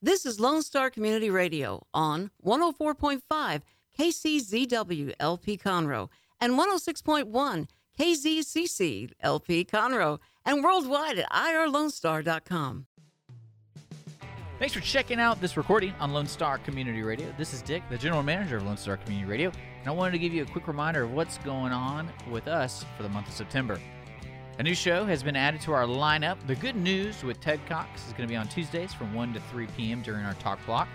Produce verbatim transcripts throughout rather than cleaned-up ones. This is Lone Star Community Radio on one oh four point five K C Z W L P Conroe and one oh six point one K Z C C L P Conroe and worldwide at I R lone star dot com. Thanks for checking out this recording on Lone Star Community Radio. This is Dick, the General Manager of Lone Star Community Radio, and I wanted to give you a quick reminder of what's going on with us for the month of September. A new show has been added to our lineup. The Good News with Ted Cox is going to be on Tuesdays from one to three p.m. during our talk block.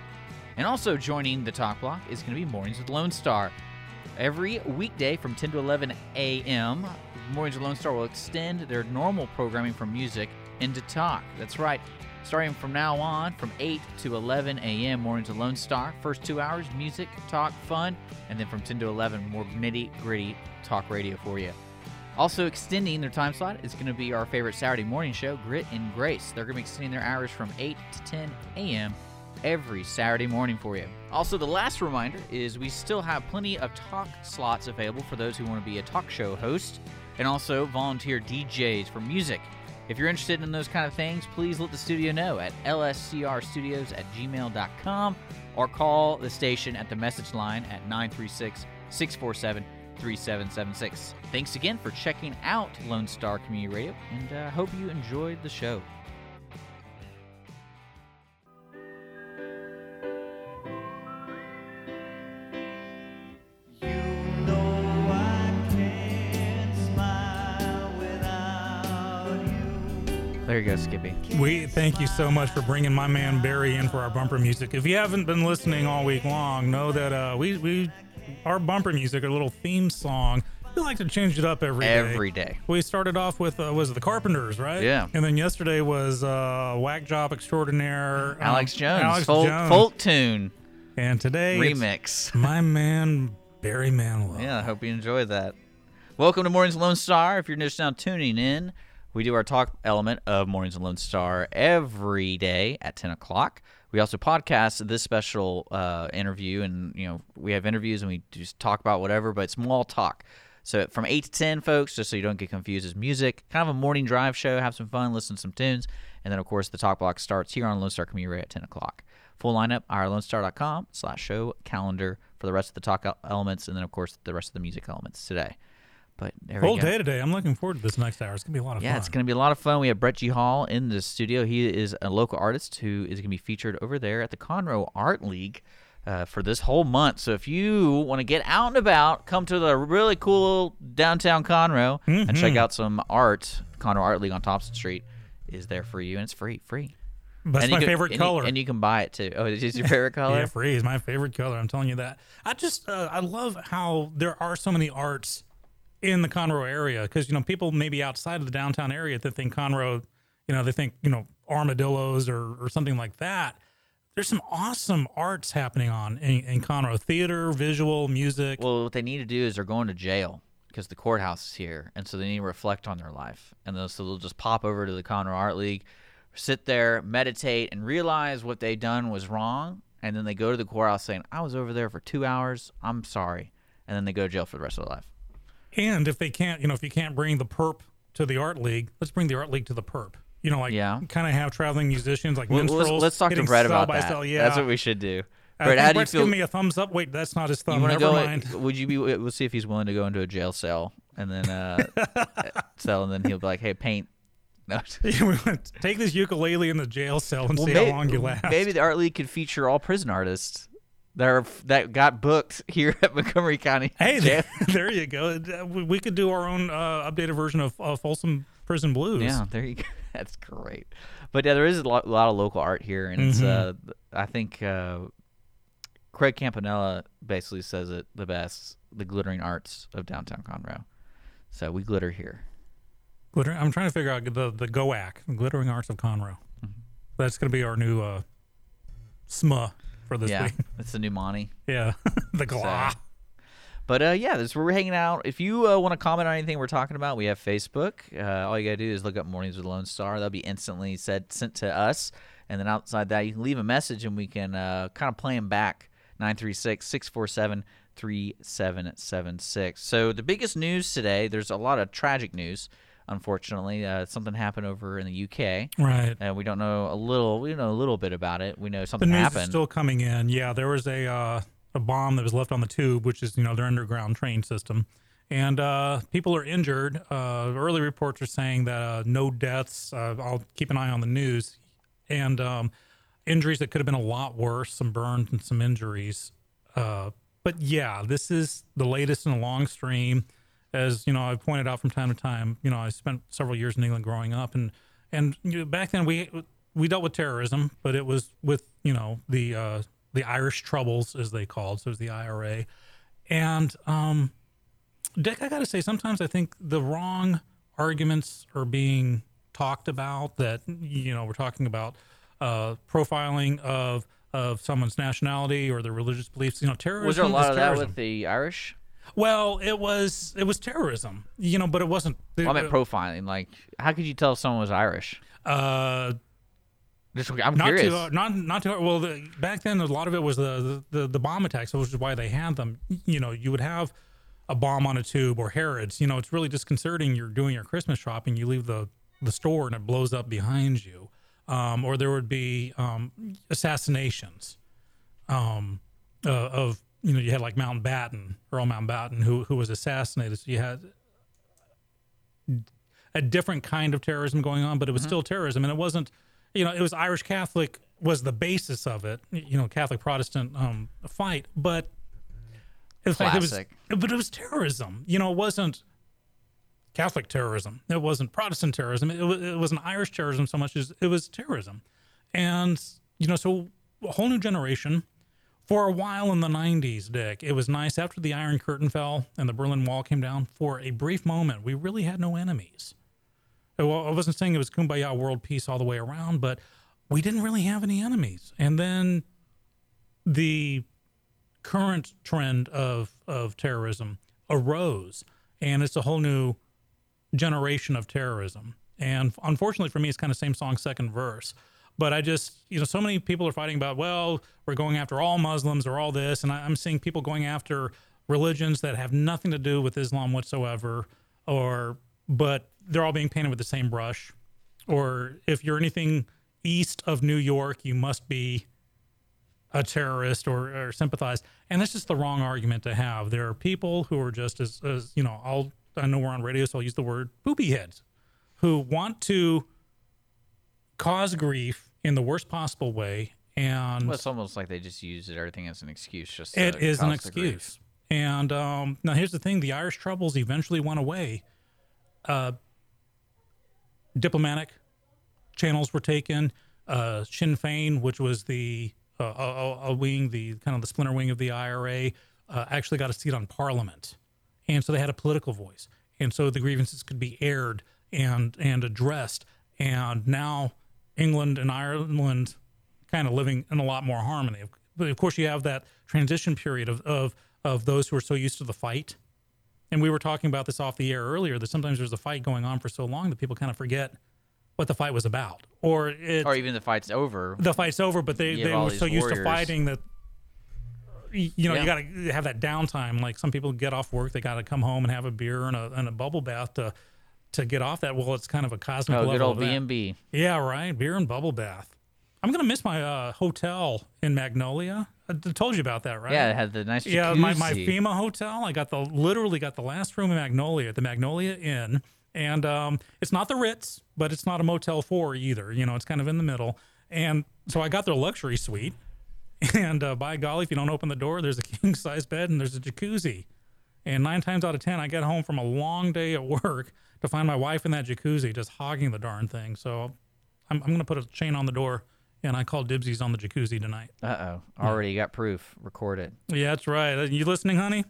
And also joining the talk block is going to be Mornings with Lone Star. Every weekday from ten to eleven a.m., Mornings with Lone Star will extend their normal programming from music into talk. That's right. Starting from now on, from eight to eleven a.m., Mornings with Lone Star. First two hours, music, talk, fun, and then from ten to eleven, more nitty-gritty talk radio for you. Also extending their time slot is going to be our favorite Saturday morning show, Grit and Grace. They're going to be extending their hours from eight to ten a.m. every Saturday morning for you. Also, the last reminder is we still have plenty of talk slots available for those who want to be a talk show host and also volunteer D Js for music. If you're interested in those kind of things, please let the studio know at l s c r studios at gmail dot com or call the station at the message line at nine three six, six four seven, three seven seven six. Thanks again for checking out Lone Star Community Radio, and I uh, hope you enjoyed the show. There you go, Skippy. We thank you so much for bringing my man Barry in for our bumper music. If you haven't been listening all week long, know that uh, we we our bumper music, our little theme song, we like to change it up every day. Every day. We started off with uh, was it the Carpenters, right? Yeah. And then yesterday was uh, whack job extraordinaire um, Alex Jones, Alex Folk, Jones, folk tune. And today remix. My man Barry Manilow. Yeah, I hope you enjoyed that. Welcome to Mornings Lone Star. If you're just now tuning in, we do our talk element of Mornings with Lone Star every day at ten o'clock. We also podcast this special uh, interview, and you know we have interviews and we just talk about whatever, but it's small talk. So from eight to ten, folks, just so you don't get confused, is music, kind of a morning drive show, have some fun, listen to some tunes, and then, of course, the talk block starts here on Lone Star Community at ten o'clock. Full lineup, irlonestar.com slash show calendar for the rest of the talk elements and then, of course, the rest of the music elements today. But whole day today. I'm looking forward to this next hour. It's going to be a lot of yeah, fun. Yeah, it's going to be a lot of fun. We have Brett G. Hall in the studio. He is a local artist who is going to be featured over there at the Conroe Art League uh, for this whole month. So if you want to get out and about, come to the really cool downtown Conroe mm-hmm. and check out some art. Conroe Art League on Thompson Street is there for you, and it's free, free. That's my can, favorite and color. You, and you can buy it, too. Oh, is this your favorite color? Yeah, free is my favorite color. I'm telling you that. I just uh, I love how there are so many arts in the Conroe area, because you know people maybe outside of the downtown area that think Conroe, you know, they think you know armadillos or or something like that. There's some awesome arts happening on in, in Conroe: theater, visual, music. Well, what they need to do is they're going to jail because the courthouse is here, and so they need to reflect on their life, and they'll, so they'll just pop over to the Conroe Art League, sit there, meditate, and realize what they done was wrong, and then they go to the courthouse saying, "I was over there for two hours. I'm sorry," and then they go to jail for the rest of their life. And if they can't, you know, if you can't bring the perp to the art league, let's bring the art league to the perp. You know, like yeah. kind of have traveling musicians like well, minstrels. Let's, let's talk to Brett about that. Cell, yeah. That's what we should do. Uh, Brett, how Brett's do you feel? Give me a thumbs up. Wait, that's not his thumb. Never go mind. At, would you be? We'll see if he's willing to go into a jail cell and then uh, cell, and then he'll be like, "Hey, paint." No. Take this ukulele in the jail cell and well, see maybe, how long you last. Maybe the art league could feature all prison artists that are, that got booked here at Montgomery County. Hey, there, there you go. We could do our own uh, updated version of uh, Folsom Prison Blues. Yeah, there you go. That's great. But yeah, there is a lot, a lot of local art here, and mm-hmm. it's uh, I think uh, Craig Campanella basically says it the best: the glittering arts of downtown Conroe. So we glitter here. Glitter. I'm trying to figure out the the G O A C, the glittering arts of Conroe. Mm-hmm. That's going to be our new uh, S M A. For this yeah, week. It's the new Monty. Yeah, the Glah. So, but uh, yeah, this is where we're hanging out. If you uh, want to comment on anything we're talking about, we have Facebook. Uh, all you gotta do is look up Mornings with Lone Star. That'll be instantly said sent to us. And then outside that, you can leave a message, and we can uh, kind of play them back. nine three six, six four seven, three seven seven six. So the biggest news today. There's a lot of tragic news. unfortunately. Uh, something happened over in the U K. Right. And uh, we don't know a little, we know a little bit about it. We know something happened. The news happened. Is still coming in. Yeah, there was a uh, a bomb that was left on the tube, which is, you know, their underground train system. And uh, people are injured. Uh, early reports are saying that uh, no deaths. Uh, I'll keep an eye on the news. And um, injuries that could have been a lot worse, some burns and some injuries. Uh, but yeah, this is the latest in a long stream. As you know, I've pointed out from time to time, you know, I spent several years in England growing up, and and you know, back then we we dealt with terrorism, but it was with, you know, the uh, the Irish Troubles, as they called, so it was the I R A. And um, Dick, I got to say, sometimes I think the wrong arguments are being talked about. That, you know, we're talking about uh, profiling of of someone's nationality or their religious beliefs. You know, terrorism. Was there a lot of that with the Irish? Well, it was it was terrorism, you know, but it wasn't. Well, I meant profiling. Like, how could you tell if someone was Irish? Uh, Just, I'm not curious. Too, uh, not not too. Well, the, back then a lot of it was the, the the bomb attacks, which is why they had them. You know, you would have a bomb on a tube or Harrods. You know, it's really disconcerting. You're doing your Christmas shopping, you leave the the store, and it blows up behind you. Um, or there would be um, assassinations um, uh, of. You know, you had like Mountbatten, Earl Mountbatten, who who was assassinated. So you had a different kind of terrorism going on, but it was mm-hmm. still terrorism. And it wasn't, you know, it was Irish Catholic was the basis of it, you know, Catholic Protestant um, fight. But it was, like it was, but it was terrorism. You know, it wasn't Catholic terrorism. It wasn't Protestant terrorism. It, was, it wasn't Irish terrorism so much as it was terrorism. And, you know, so a whole new generation. For a while in the nineties, Dick, it was nice. After the Iron Curtain fell and the Berlin Wall came down, for a brief moment, we really had no enemies. Well, I wasn't saying it was kumbaya world peace all the way around, but we didn't really have any enemies. And then the current trend of, of terrorism arose, and it's a whole new generation of terrorism. And unfortunately for me, it's kind of same song, second verse. But I just, you know, so many people are fighting about, well, we're going after all Muslims or all this. And I, I'm seeing people going after religions that have nothing to do with Islam whatsoever, or, but they're all being painted with the same brush. Or if you're anything east of New York, you must be a terrorist or, or sympathize. And that's just the wrong argument to have. There are people who are just as, as you know, I'll, I know we're on radio, so I'll use the word poopy heads, who want to cause grief in the worst possible way, and well, it's almost like they just use it, everything as an excuse. Just it is an excuse. And um, now here's the thing: the Irish Troubles eventually went away. Uh, diplomatic channels were taken. Uh, Sinn Féin, which was the uh, a, a wing, the kind of the splinter wing of the I R A, uh, actually got a seat on Parliament, and so they had a political voice, and so the grievances could be aired and and addressed. And now England and Ireland kind of living in a lot more harmony. But of course, you have that transition period of, of of those who are so used to the fight. And we were talking about this off the air earlier, that sometimes there's a fight going on for so long that people kind of forget what the fight was about. Or it, or even the fight's over. The fight's over, but they, they were so warriors. Used to fighting that, you know, yeah. You got to have that downtime. Like some people get off work, they got to come home and have a beer and a, and a bubble bath to... to get off that. Well, it's kind of a cosmic oh, level. Oh, good old B and B. Yeah, right. Beer and bubble bath. I'm going to miss my uh, hotel in Magnolia. I told you about that, right? Yeah, it had the nice jacuzzi. Yeah, my, my FEMA hotel. I got the literally got the last room in Magnolia at the Magnolia Inn. And um, it's not the Ritz, but it's not a Motel four either. You know, it's kind of in the middle. And so I got their luxury suite. And uh, by golly, if you don't open the door, there's a king-size bed and there's a jacuzzi. And nine times out of ten, I get home from a long day at work to find my wife in that jacuzzi just hogging the darn thing. So I'm, I'm going to put a chain on the door, and I call dibsies on the jacuzzi tonight. Uh-oh. Already yeah. Got proof. Record it. Yeah, that's right. Are you listening, honey?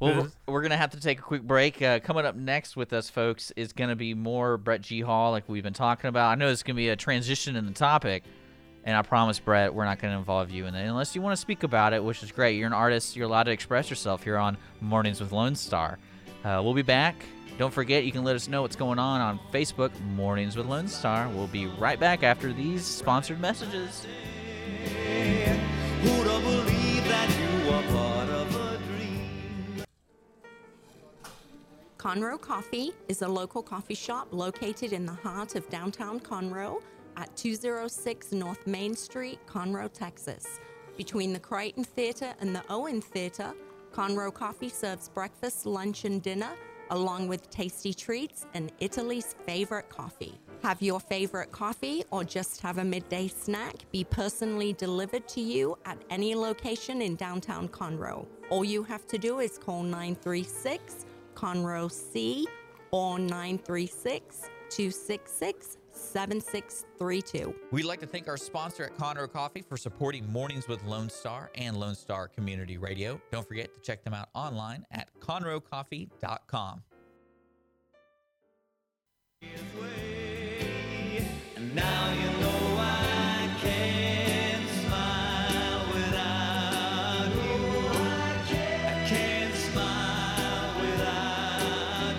Well, uh, we're going to have to take a quick break. Uh, coming up next with us, folks, is going to be more Brett G. Hall like we've been talking about. I know it's going to be a transition in the topic, and I promise, Brett, we're not going to involve you in it unless you want to speak about it, which is great. You're an artist. You're allowed to express yourself here on Mornings with Lone Star. Uh, we'll be back. Don't forget, you can let us know what's going on on Facebook, Mornings with Lone Star. We'll be right back after these sponsored messages. Conroe Coffee is a local coffee shop located in the heart of downtown Conroe at two oh six North Main Street, Conroe, Texas. Between the Crichton Theater and the Owen Theater, Conroe Coffee serves breakfast, lunch, and dinner, along with tasty treats and Italy's favorite coffee. Have your favorite coffee or just have a midday snack be personally delivered to you at any location in downtown Conroe. All you have to do is call nine three six, C O N R O E C or nine three six, two six six, seven six three two. We'd like to thank our sponsor at Conroe Coffee for supporting Mornings with Lone Star and Lone Star Community Radio. Don't forget to check them out online at Conroe Coffee dot com. And now you know I can't smile without you. I can't, I can't smile without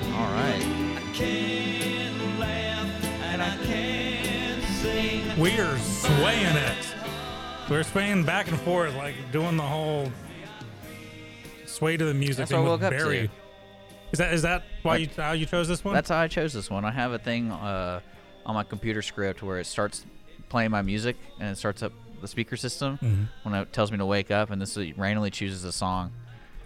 you. All right. I can't laugh and I can't sing. We are swaying it. We're swaying back and forth, like doing the whole sway to the music. That's thing what I woke with up Barry. To. Is that is that why you how you chose this one? That's how I chose this one. I have a thing. Uh, on my computer script where it starts playing my music and it starts up the speaker system mm-hmm. when it tells me to wake up, and this randomly chooses a song.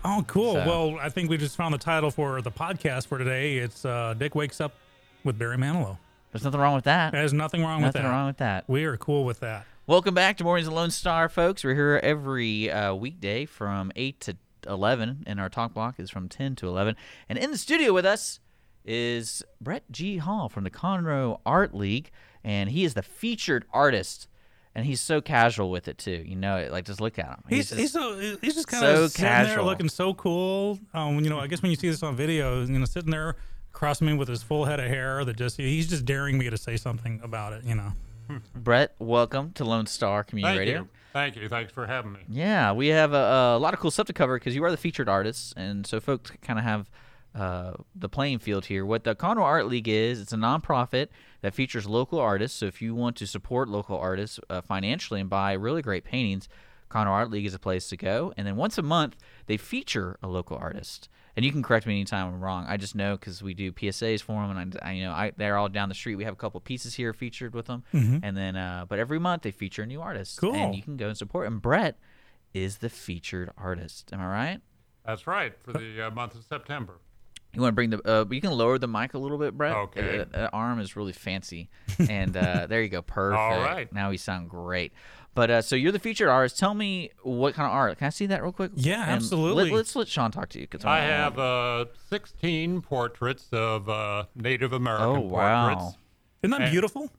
Oh, cool. So, well, I think we just found the title for the podcast for today. It's uh, Dick Wakes Up with Barry Manilow. There's nothing wrong with that. There's nothing wrong nothing with that. Nothing wrong with that. We are cool with that. Welcome back to Mornings of Lone Star, folks. We're here every uh, weekday from eight to eleven, and our talk block is from ten to eleven. And in the studio with us is Brett G. Hall from the Conroe Art League, and he is the featured artist, and he's so casual with it too. You know, like just look at him. He's he's, he's, so, he's just kind so of sitting casual. There, looking so cool. Um, you know, I guess when you see this on video, you know, sitting there across from me with his full head of hair, that just he's just daring me to say something about it. You know, Brett, welcome to Lone Star Community Thank Radio. You. Thank you. Thanks for having me. Yeah, we have a, a lot of cool stuff to cover because you are the featured artist, and so folks kind of have. Uh, the playing field here. What the Conroe Art League is, it's a nonprofit that features local artists. So if you want to support local artists uh, financially and buy really great paintings, Conroe Art League is a place to go. And then once a month, they feature a local artist. And you can correct me anytime I'm wrong. I just know because we do P S As for them, and I, I you know, I, they're all down the street. We have a couple pieces here featured with them, mm-hmm. and then uh, but every month they feature a new artist. Cool. And you can go and support. And Brett is the featured artist. Am I right? That's right, for the uh, month of September. You want to bring the? Uh, you can lower the mic a little bit, Brett. Okay. That, that arm is really fancy, and uh, there you go. Perfect. All right. Now we sound great. But uh, so you're the featured artist. Tell me what kind of art. Can I see that real quick? Yeah, and absolutely. Let, let's let Sean talk to you. I have uh, sixteen portraits of uh, Native American oh, wow. portraits. Isn't that and, beautiful?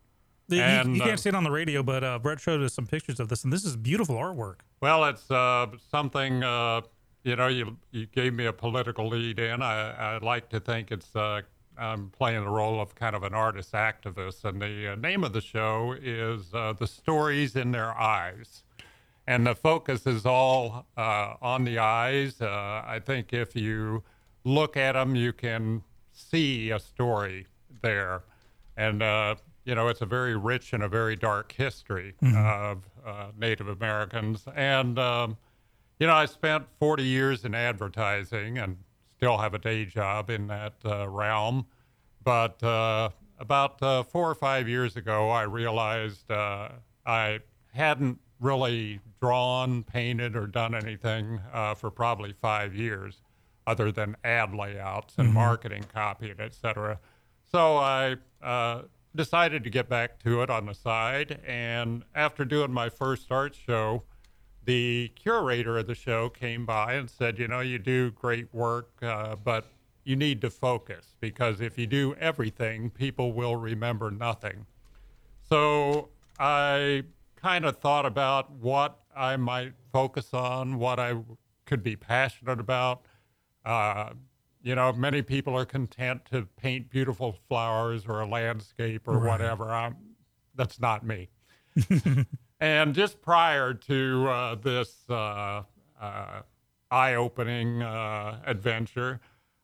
You, and, you can't uh, see it on the radio, but uh, Brett showed us some pictures of this, and this is beautiful artwork. Well, it's uh, something. Uh, You know, you you gave me a political lead in. I, I like to think it's uh, I'm playing the role of kind of an artist activist. And the uh, name of the show is uh, The Stories in Their Eyes. And the focus is all uh, on the eyes. Uh, I think if you look at them, you can see a story there. And, uh, you know, it's a very rich and a very dark history mm-hmm. of uh, Native Americans. And... Um, You know, I spent forty years in advertising and still have a day job in that uh, realm. But uh, about uh, four or five years ago, I realized uh, I hadn't really drawn, painted, or done anything uh, for probably five years other than ad layouts and mm-hmm. marketing copy, et cetera. So I uh, decided to get back to it on the side. And after doing my first art show, the curator of the show came by and said, you know, you do great work, uh, but you need to focus, because if you do everything, people will remember nothing. So I kind of thought about what I might focus on, what I could be passionate about. Uh, you know, many people are content to paint beautiful flowers or a landscape or right. whatever. I'm, that's not me. And just prior to uh, this uh, uh, eye-opening uh, adventure,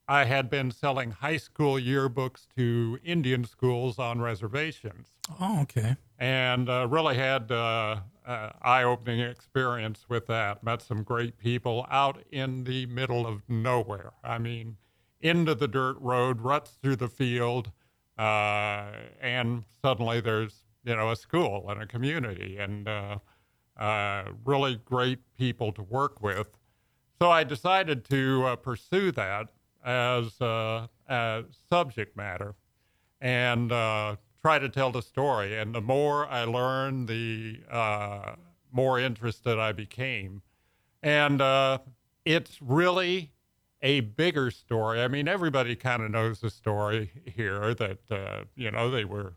I had been selling high school yearbooks to Indian schools on reservations. Oh, okay. And uh, really had uh, uh, eye-opening experience with that. Met some great people out in the middle of nowhere. I mean, into the dirt road, ruts through the field, uh, and suddenly there's, you know, a school and a community and uh, uh, really great people to work with. So I decided to uh, pursue that as a uh, uh, subject matter and uh, try to tell the story. And the more I learned, the uh, more interested I became. And uh, it's really a bigger story. I mean, everybody kind of knows the story here that, uh, you know, they were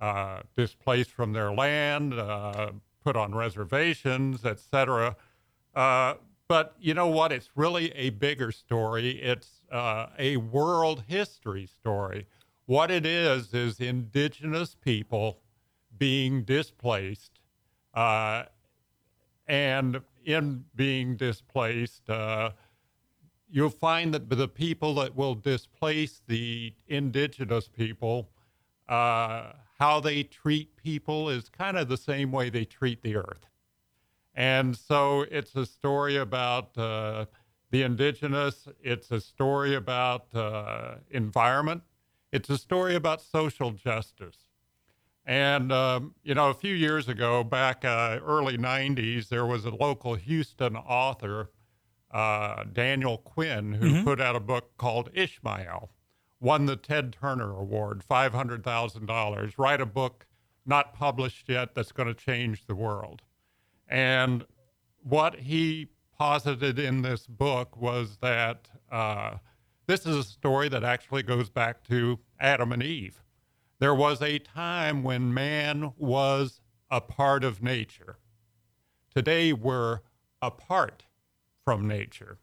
uh, displaced from their land, uh, put on reservations, et cetera. Uh, but you know what? It's really a bigger story. It's uh, a world history story. What it is, is indigenous people being displaced uh, and in being displaced, uh, you'll find that the people that will displace the indigenous people, uh, how they treat people is kind of the same way they treat the earth. And so it's a story about uh, the indigenous. It's a story about uh, environment. It's a story about social justice. And, um, you know, a few years ago, back uh, early nineties, there was a local Houston author, uh, Daniel Quinn, who mm-hmm. put out a book called Ishmael, won the Ted Turner Award, five hundred thousand dollars, write a book not published yet that's going to change the world. And what he posited in this book was that uh, this is a story that actually goes back to Adam and Eve. There was a time when man was a part of nature. Today we're apart from nature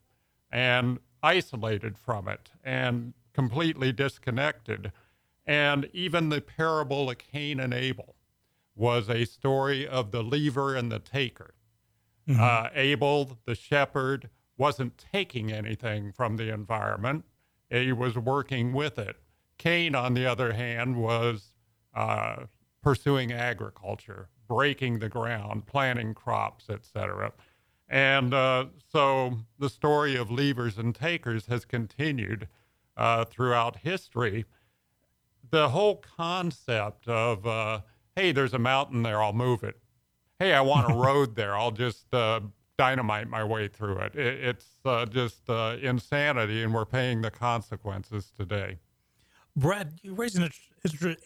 and isolated from it and completely disconnected. And even the parable of Cain and Abel was a story of the leaver and the taker. Mm-hmm. Uh, Abel, the shepherd, wasn't taking anything from the environment. He was working with it. Cain, on the other hand, was uh, pursuing agriculture, breaking the ground, planting crops, et cetera. And uh, so the story of leavers and takers has continued uh, throughout history. The whole concept of, uh, hey, there's a mountain there, I'll move it. Hey, I want a road there, I'll just uh, dynamite my way through it. it it's uh, just uh, insanity, and we're paying the consequences today. Brett, you raised an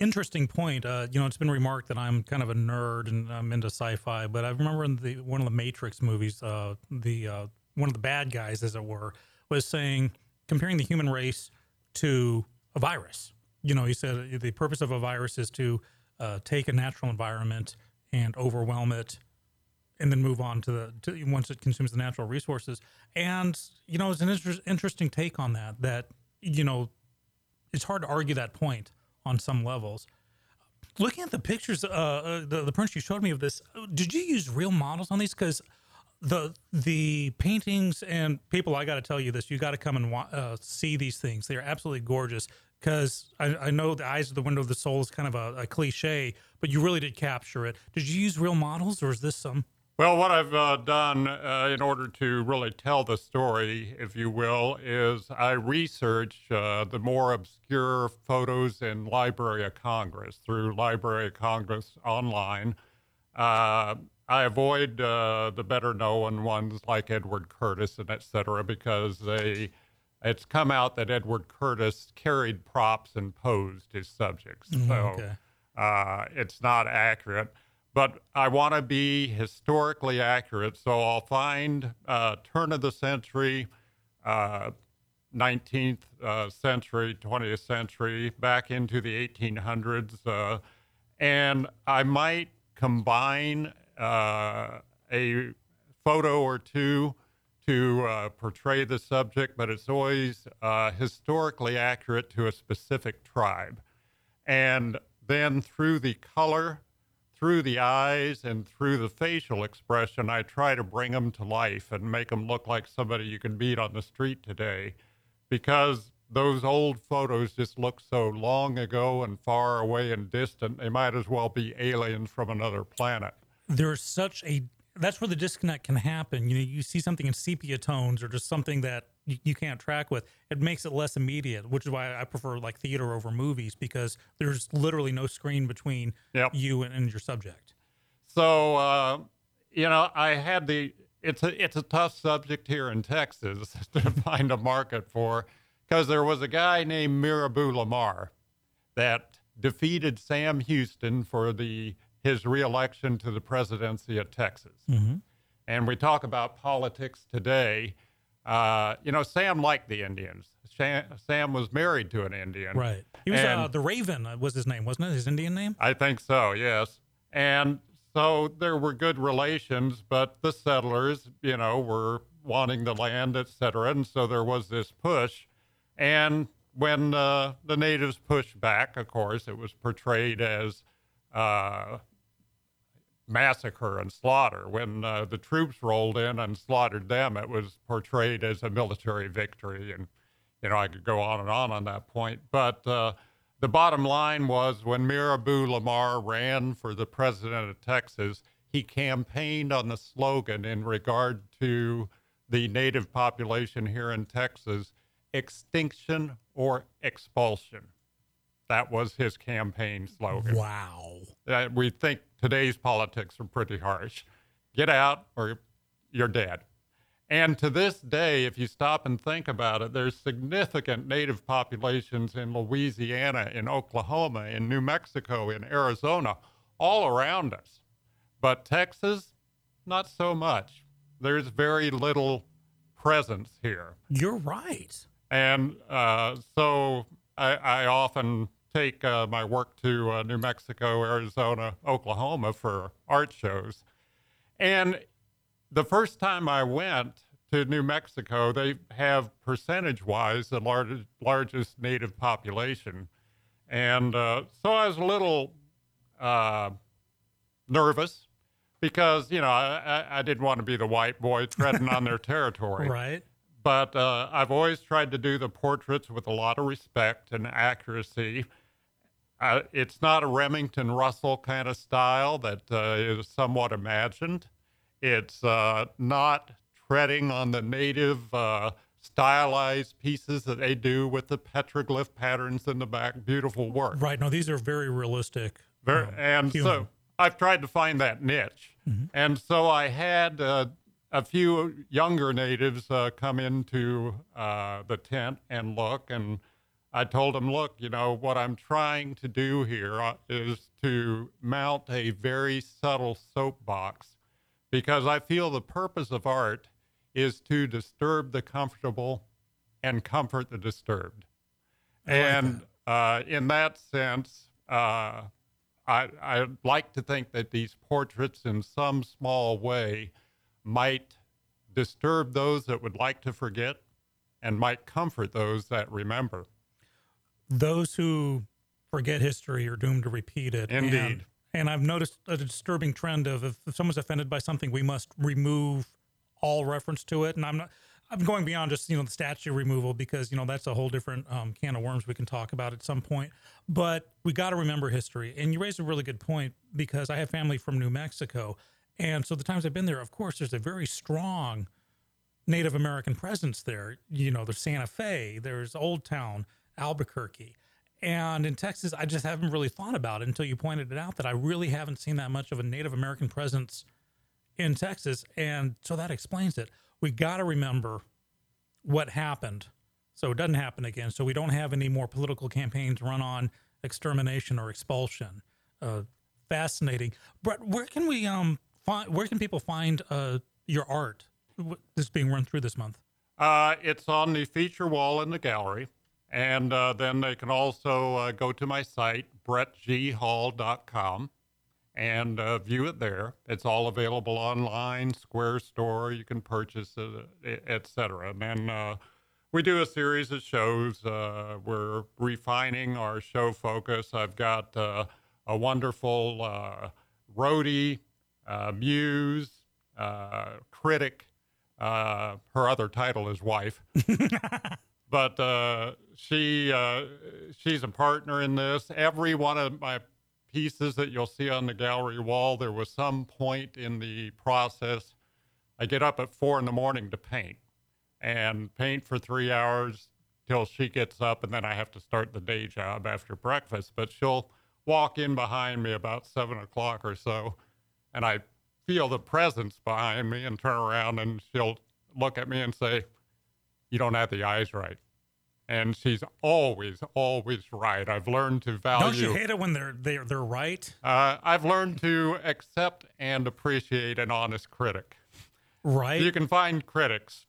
interesting point. Uh, you know, it's been remarked that I'm kind of a nerd and I'm into sci-fi, but I remember in the one of the Matrix movies, uh, the uh, one of the bad guys, as it were, was saying, comparing the human race to a virus. You know, he said the purpose of a virus is to uh, take a natural environment and overwhelm it and then move on to the to, once it consumes the natural resources. And, you know, it's an inter- interesting take on that, that, you know, it's hard to argue that point on some levels. Looking at the pictures, uh, the, the prints you showed me of this, did you use real models on these? Because the the paintings and people, I got to tell you this, you got to come and uh, see these things. They are absolutely gorgeous. Because I, I know the eyes are the window of the soul is kind of a, a cliche, but you really did capture it. Did you use real models, or is this some? Well, what I've uh, done uh, in order to really tell the story, if you will, is I research uh, the more obscure photos in Library of Congress through Library of Congress online. Uh, I avoid uh, the better-known ones like Edward Curtis and et cetera, because they, it's come out that Edward Curtis carried props and posed his subjects. Mm, so okay. uh, it's not accurate. But I want to be historically accurate, so I'll find uh, turn of the century, uh, nineteenth uh, century, twentieth century, back into the eighteen hundreds, uh, and I might combine uh, a photo or two to uh, portray the subject, but it's always uh, historically accurate to a specific tribe. And then through the color, through the eyes and through the facial expression, I try to bring them to life and make them look like somebody you can meet on the street today, because those old photos just look so long ago and far away and distant. They might as well be aliens from another planet. There's such a that's where the disconnect can happen. You know, you see something in sepia tones or just something that you, you can't track with. It makes it less immediate, which is why I prefer like theater over movies, because there's literally no screen between yep. you and, and your subject. So, uh, you know, I had the, it's a, it's a tough subject here in Texas to find a market for, because there was a guy named Mirabeau Lamar that defeated Sam Houston for the his reelection to the presidency of Texas. Mm-hmm. And we talk about politics today. Uh, you know, Sam liked the Indians. Sam, Sam was married to an Indian. Right. He was and, uh, the Raven was his name, wasn't it? His Indian name? I think so, yes. And so there were good relations, but the settlers, you know, were wanting the land, et cetera. And so there was this push. And when uh, the natives pushed back, of course, it was portrayed as uh, massacre and slaughter. When uh, the troops rolled in and slaughtered them, it was portrayed as a military victory. And, you know, I could go on and on on that point. But uh, the bottom line was when Mirabeau Lamar ran for the president of Texas, he campaigned on the slogan in regard to the native population here in Texas, extinction or expulsion. That was his campaign slogan. Wow. Uh, we think today's politics are pretty harsh. Get out or you're dead. And to this day, if you stop and think about it, there's significant native populations in Louisiana, in Oklahoma, in New Mexico, in Arizona, all around us. But Texas, not so much. There's very little presence here. You're right. And uh, so I, I often take uh, my work to uh, New Mexico, Arizona, Oklahoma for art shows. And the first time I went to New Mexico, they have percentage-wise the large, largest native population. And uh, so I was a little uh, nervous because, you know, I, I didn't want to be the white boy treading on their territory. Right. But uh, I've always tried to do the portraits with a lot of respect and accuracy. Uh, it's not a Remington Russell kind of style that uh, is somewhat imagined. It's uh, not treading on the native uh, stylized pieces that they do with the petroglyph patterns in the back. Beautiful work. Right. No, these are very realistic. Very, um, and human. So I've tried to find that niche. Mm-hmm. And so I had... Uh, A few younger natives uh, come into uh, the tent and look, and I told them, look, you know, what I'm trying to do here is to mount a very subtle soapbox, because I feel the purpose of art is to disturb the comfortable and comfort the disturbed. I and like that. Uh, in that sense, uh, I, I like to think that these portraits in some small way might disturb those that would like to forget and might comfort those that remember. Those who forget history are doomed to repeat it. Indeed. And, and I've noticed a disturbing trend of if, if someone's offended by something, we must remove all reference to it. And I'm not, I'm going beyond just, you know, the statue removal, because, you know, that's a whole different um, can of worms we can talk about at some point. But we got to remember history. And you raised a really good point, because I have family from New Mexico. And so the times I've been there, of course, there's a very strong Native American presence there. You know, there's Santa Fe, there's Old Town, Albuquerque. And in Texas, I just haven't really thought about it until you pointed it out that I really haven't seen that much of a Native American presence in Texas. And so that explains it. We got to remember what happened so it doesn't happen again. So we don't have any more political campaigns run on extermination or expulsion. Uh, fascinating. Brett, where can we... um? Where can people find uh, your art that's being run through this month? Uh, it's on the feature wall in the gallery. And uh, then they can also uh, go to my site, brett g hall dot com, and uh, view it there. It's all available online, Square Store. You can purchase it, et cetera. And then uh, we do a series of shows. Uh, we're refining our show focus. I've got uh, a wonderful uh, roadie, Uh, muse, uh, critic, uh, her other title is wife, but uh, she uh, she's a partner in this. Every one of my pieces that you'll see on the gallery wall. There was some point in the process. I get up at four in the morning to paint and paint for three hours till she gets up, and then I have to start the day job after breakfast. But she'll walk in behind me about seven o'clock or so, and I feel the presence behind me and turn around, and she'll look at me and say, "You don't have the eyes right." And she's always, always right. I've learned to value. Don't you hate it when they're they're they're right? Uh, I've learned to accept and appreciate an honest critic. Right. You can find critics.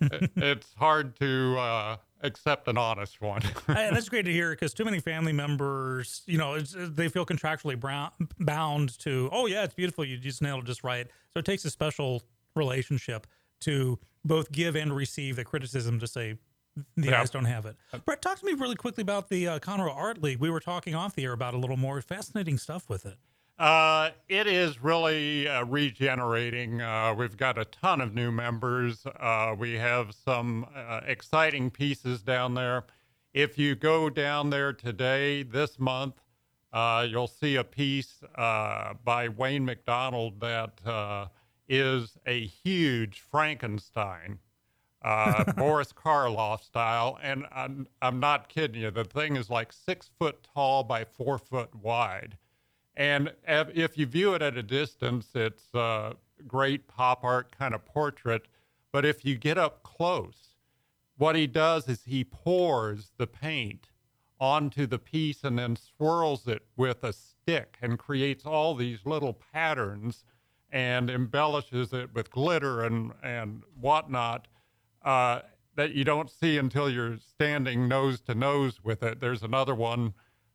It's hard to uh, accept an honest one. I, that's great to hear, because too many family members, you know, it's, they feel contractually brown, bound to, oh yeah, it's beautiful. You just nailed it just right. So it takes a special relationship to both give and receive the criticism to say, the yeah. eyes don't have it. Brett, talk to me really quickly about the uh, Conroe Art League. We were talking off the air about a little more fascinating stuff with it. Uh, it is really uh, regenerating. Uh, we've got a ton of new members. Uh, we have some uh, exciting pieces down there. If you go down there today, this month, uh, you'll see a piece uh, by Wayne McDonald that uh, is a huge Frankenstein. uh, Boris Karloff style. And I'm, I'm not kidding you. The thing is like six foot tall by four foot wide. And if you view it at a distance, it's a great pop art kind of portrait. But if you get up close, what he does is he pours the paint onto the piece and then swirls it with a stick and creates all these little patterns and embellishes it with glitter and, and whatnot. Uh, that you don't see until you're standing nose to nose with it. There's another one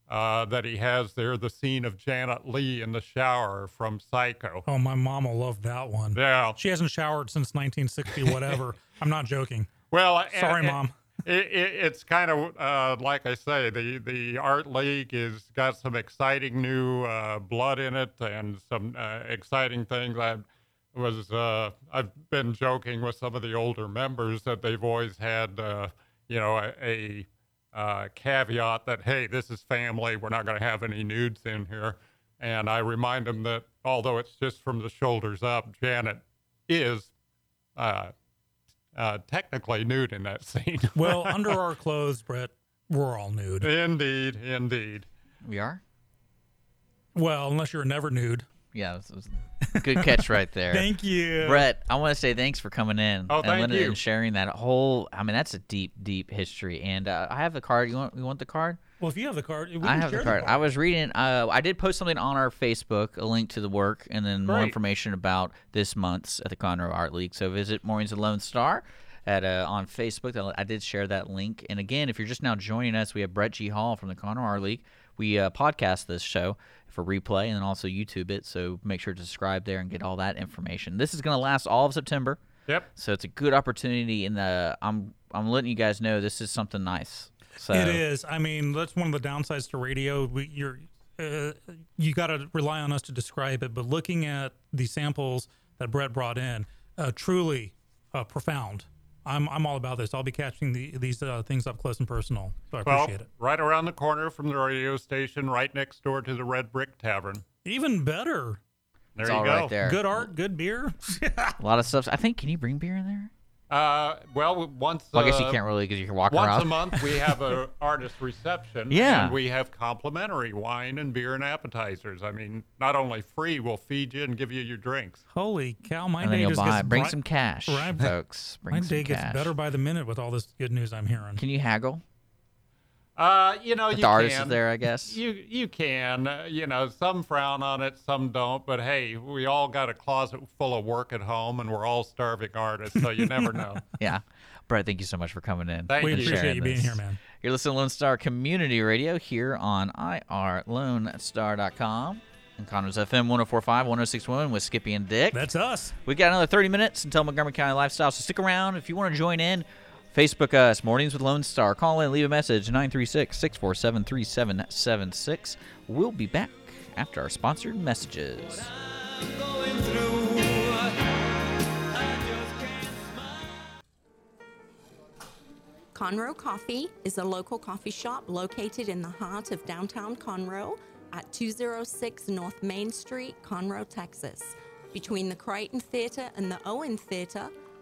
uh, that he has there, the scene of Janet Leigh in the shower from Psycho. Oh, my mom will love that one. Yeah. She hasn't showered since nineteen sixty, whatever. I'm not joking. Well, sorry, and, Mom. It, it, it's kind of, uh, like I say, the, the Art League has got some exciting new uh, blood in it and some uh, exciting things. I was uh, I've been joking with some of the older members that they've always had, uh, you know, a, a uh, caveat that, hey, this is family. We're not going to have any nudes in here. And I remind them that although it's just from the shoulders up, Janet is uh, uh, technically nude in that scene. Well, under our clothes, Brett, we're all nude. Indeed, indeed. We are? Well, unless you're never nude. Yeah, it was a good catch right there. Thank you. Brett, I want to say thanks for coming in. Oh, thank you. And sharing that whole, I mean, that's a deep, deep history. And uh, I have the card. You want You want the card? Well, if you have the card, we can I have share the card. The card. I was reading, uh, I did post something on our Facebook, a link to the work, and then Great. More information about this month's at the Conroe Art League. So visit Mornings with Lone Star at uh, on Facebook. I did share that link. And again, if you're just now joining us, we have Brett G. Hall from the Conroe Art League. We uh, podcast this show for replay and then also YouTube it, so make sure to subscribe there and get all that information. This is going to last all of September. Yep. So it's a good opportunity in the I'm I'm letting you guys know this is something nice. So it is. I mean, that's one of the downsides to radio. We, you're uh, you got to rely on us to describe it, but looking at the samples that Brett brought in, uh, truly uh, profound. I'm I'm all about this. I'll be catching the, these uh, things up close and personal, so I appreciate well, it. Right around the corner from the radio station, right next door to the Red Brick Tavern. Even better. There it's you all go. Right there. Good art, good beer. A lot of stuff. I think, can you bring beer in there? Uh, well, once well, I guess uh, you can't really because you can walk once around. Once a month, we have an artist reception. Yeah. And we have complimentary wine and beer and appetizers. I mean, not only free, we'll feed you and give you your drinks. Holy cow, my and day then you'll just buy, gets... Bring bright, some cash, bright, folks. Bring my some day cash. Gets better by the minute with all this good news I'm hearing. Can you haggle? Uh, you know, you the artist can. Is there, I guess. You you can. Uh, you know, some frown on it, some don't. But hey, we all got a closet full of work at home, and we're all starving artists, so you never know. Yeah, Brett, thank you so much for coming in. Thank we you. Appreciate you being this. Here, man. You're listening to Lone Star Community Radio here on I R lone star dot com and Conroe's F M one oh four point five, one oh six point one with Skippy and Dick. That's us. We got another thirty minutes until Montgomery County Lifestyle, so stick around if you want to join in. Facebook us, Mornings with Lone Star. Call in, leave a message, nine three six, six four seven, three seven seven six. We'll be back after our sponsored messages. Conroe Coffee is a local coffee shop located in the heart of downtown Conroe at two oh six North Main Street, Conroe, Texas. Between the Crichton Theater and the Owen Theater,